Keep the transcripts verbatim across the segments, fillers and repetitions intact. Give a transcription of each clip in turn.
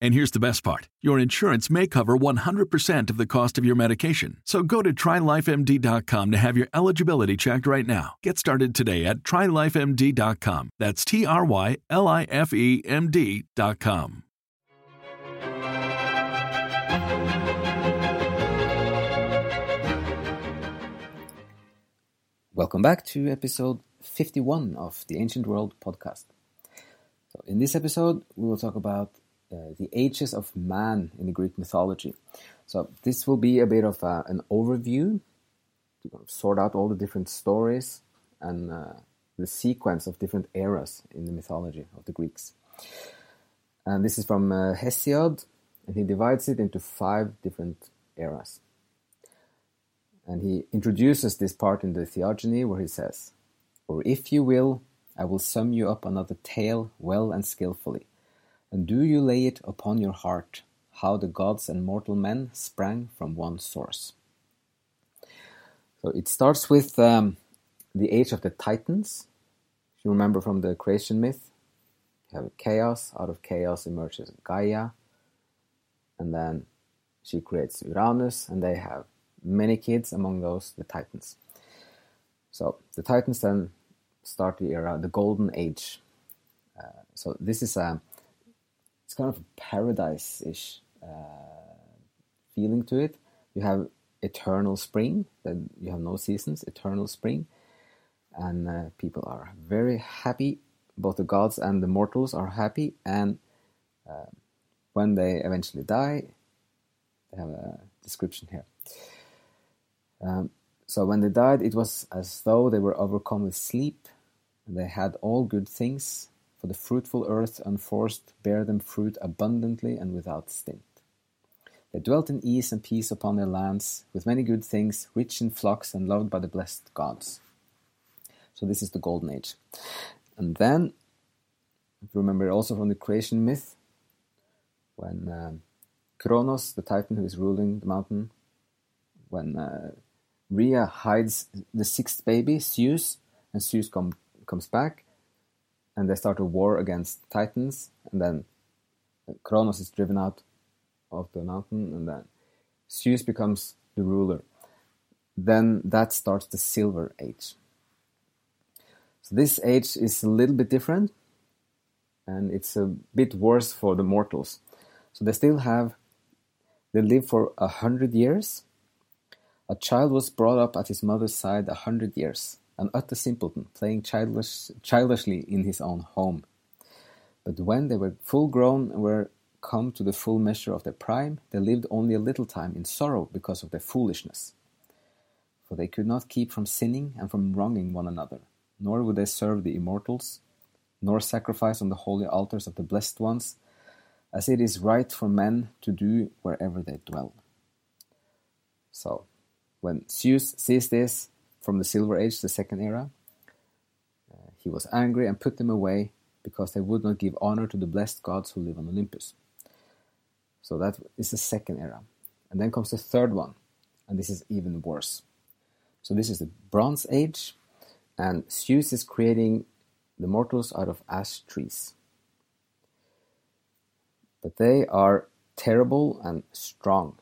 And here's the best part. Your insurance may cover one hundred percent of the cost of your medication. So go to try life M D dot com to have your eligibility checked right now. Get started today at try life M D dot com. That's T R Y L I F E M D dot com. Welcome back to episode fifty-one of the Ancient World podcast. So in this episode, we will talk about Uh, the ages of man in the Greek mythology. So this will be a bit of uh, an overview to kind of sort out all the different stories and uh, the sequence of different eras in the mythology of the Greeks. And this is from uh, Hesiod, and he divides it into five different eras. And he introduces this part in the Theogony where he says, "Or if you will, I will sum you up another tale well and skillfully. And do you lay it upon your heart, how the gods and mortal men sprang from one source." So it starts with um, the age of the Titans. If you remember from the creation myth, you have chaos. Out of chaos emerges Gaia. And then she creates Uranus, and they have many kids, among those the Titans. So the Titans then start the era, the Golden Age. Uh, so this is a It's kind of a paradise-ish uh, feeling to it. You have eternal spring, then you have no seasons, eternal spring. And uh, people are very happy. Both the gods and the mortals are happy. And uh, when they eventually die, they have a description here. Um, so when they died, it was as though they were overcome with sleep. And they had all good things. For the fruitful earth unforced bare them fruit abundantly and without stint. They dwelt in ease and peace upon their lands, with many good things, rich in flocks and loved by the blessed gods. So this is the Golden Age. And then, if you remember also from the creation myth, when uh, Kronos, the Titan who is ruling the mountain, when uh, Rhea hides the sixth baby, Zeus, and Zeus com- comes back, and they start a war against Titans, and then Kronos is driven out of the mountain, and then Zeus becomes the ruler. Then that starts the Silver Age. So this age is a little bit different, and it's a bit worse for the mortals. So they still have, they live for a hundred years. A child was brought up at his mother's side a hundred years. An utter simpleton, playing childish, childishly in his own home. But when they were full grown and were come to the full measure of their prime, they lived only a little time in sorrow because of their foolishness. For they could not keep from sinning and from wronging one another, nor would they serve the immortals, nor sacrifice on the holy altars of the blessed ones, as it is right for men to do wherever they dwell. So, when Zeus sees this, from the Silver Age, the second era, uh, he was angry and put them away because they would not give honor to the blessed gods who live on Olympus. So that is the second era. And then comes the third one, and this is even worse. So this is the Bronze Age, and Zeus is creating the mortals out of ash trees. But they are terrible and strong.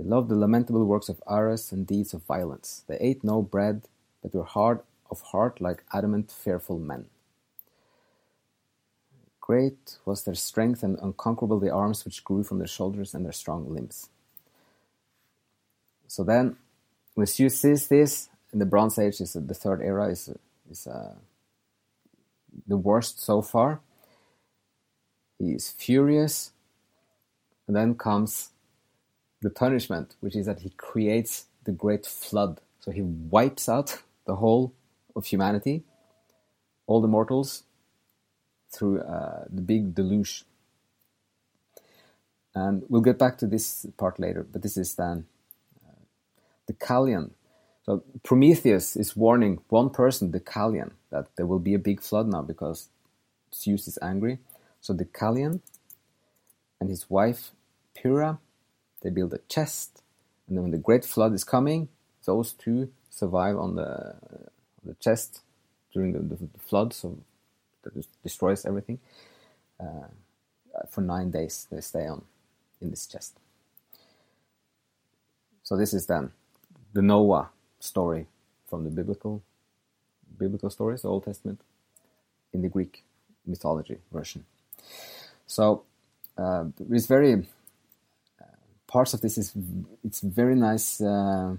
They loved the lamentable works of Ares and deeds of violence. They ate no bread, but were hard of heart like adamant, fearful men. Great was their strength and unconquerable the arms which grew from their shoulders and their strong limbs. So then, when Zeus sees this, and the Bronze Age is the third era, is is uh, the worst so far. He is furious. And then comes the punishment, which is that he creates the great flood. So he wipes out the whole of humanity, all the mortals, through uh, the big deluge. And we'll get back to this part later, but this is then uh, Deucalion. So Prometheus is warning one person, Deucalion, that there will be a big flood now because Zeus is angry. So Deucalion and his wife Pyrrha, they build a chest, and then when the great flood is coming, those two survive on the, uh, the chest during the, the, the flood, so that destroys everything. Uh, for nine days they stay on in this chest. So this is then the Noah story from the biblical biblical stories, the Old Testament, in the Greek mythology version. So uh, it's very uh, parts of this is it's very nice. Uh,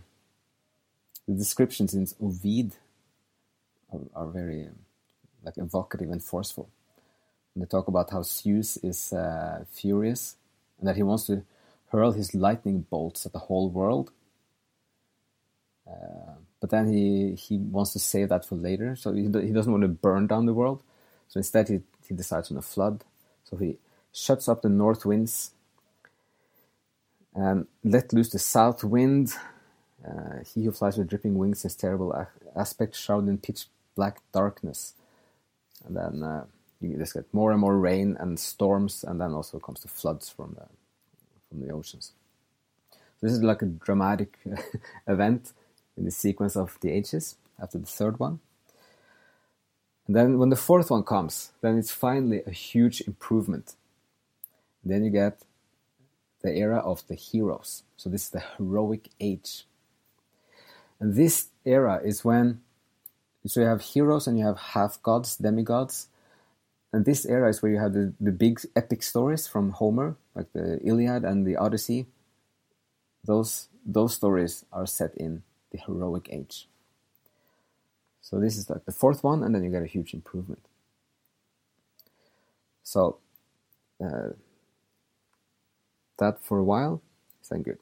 the descriptions in Ovid are, are very um, like evocative and forceful. And they talk about how Zeus is uh, furious and that he wants to hurl his lightning bolts at the whole world. Uh, but then he, he wants to save that for later, so he, he doesn't want to burn down the world. So instead he, he decides on a flood. So he shuts up the north winds and let loose the south wind. Uh, he who flies with dripping wings, his terrible aspect, shrouded in pitch black darkness. And then uh, you just get more and more rain and storms, and then also comes the floods from the from the oceans. So this is like a dramatic event in the sequence of the ages after the third one. And then when the fourth one comes, then it's finally a huge improvement. And then you get the era of the heroes. So this is the heroic age. And this era is when, so you have heroes and you have half-gods, demigods. And this era is where you have the, the big epic stories from Homer, like the Iliad and the Odyssey. Those those stories are set in the heroic age. So this is like the fourth one, and then you get a huge improvement. So uh, that for a while is then good.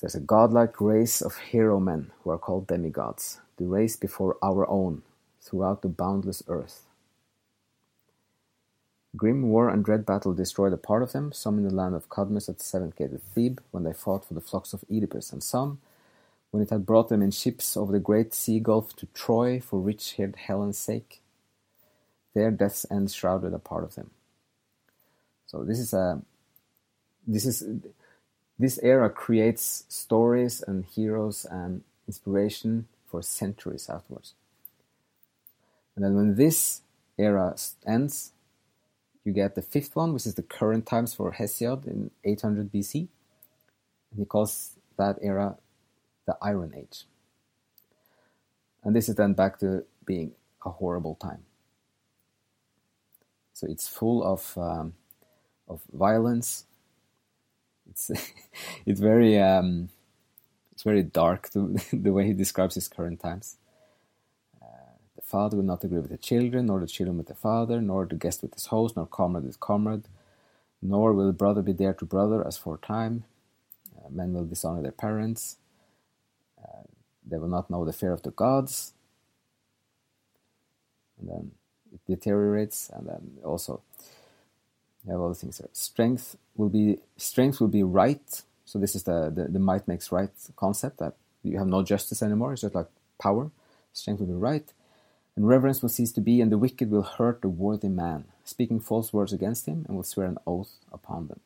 There's a godlike race of hero men who are called demigods, the race before our own, throughout the boundless earth. Grim war and dread battle destroyed a part of them, some in the land of Cadmus at the seven-gated Thebes, when they fought for the flocks of Oedipus, and some, when it had brought them in ships over the great sea gulf to Troy for rich-haired Helen's sake. Their death's end shrouded a part of them. So this is a... This is... This era creates stories and heroes and inspiration for centuries afterwards. And then when this era ends, you get the fifth one, which is the current times for Hesiod in eight hundred B C. And he calls that era the Iron Age. And this is then back to being a horrible time. So it's full of um, of violence. It's it's very um, it's very dark the, the way he describes his current times. Uh, the father will not agree with the children, nor the children with the father, nor the guest with his host, nor comrade with comrade, nor will brother be dare to brother as foretime. Uh, men will dishonor their parents. Uh, they will not know the fear of the gods. And then it deteriorates, and then also. You have all the things there. Strength will be strength will be right. So this is the, the, the might makes right concept, that you have no justice anymore. It's just like power. Strength will be right. And reverence will cease to be, and the wicked will hurt the worthy man, speaking false words against him, and will swear an oath upon them.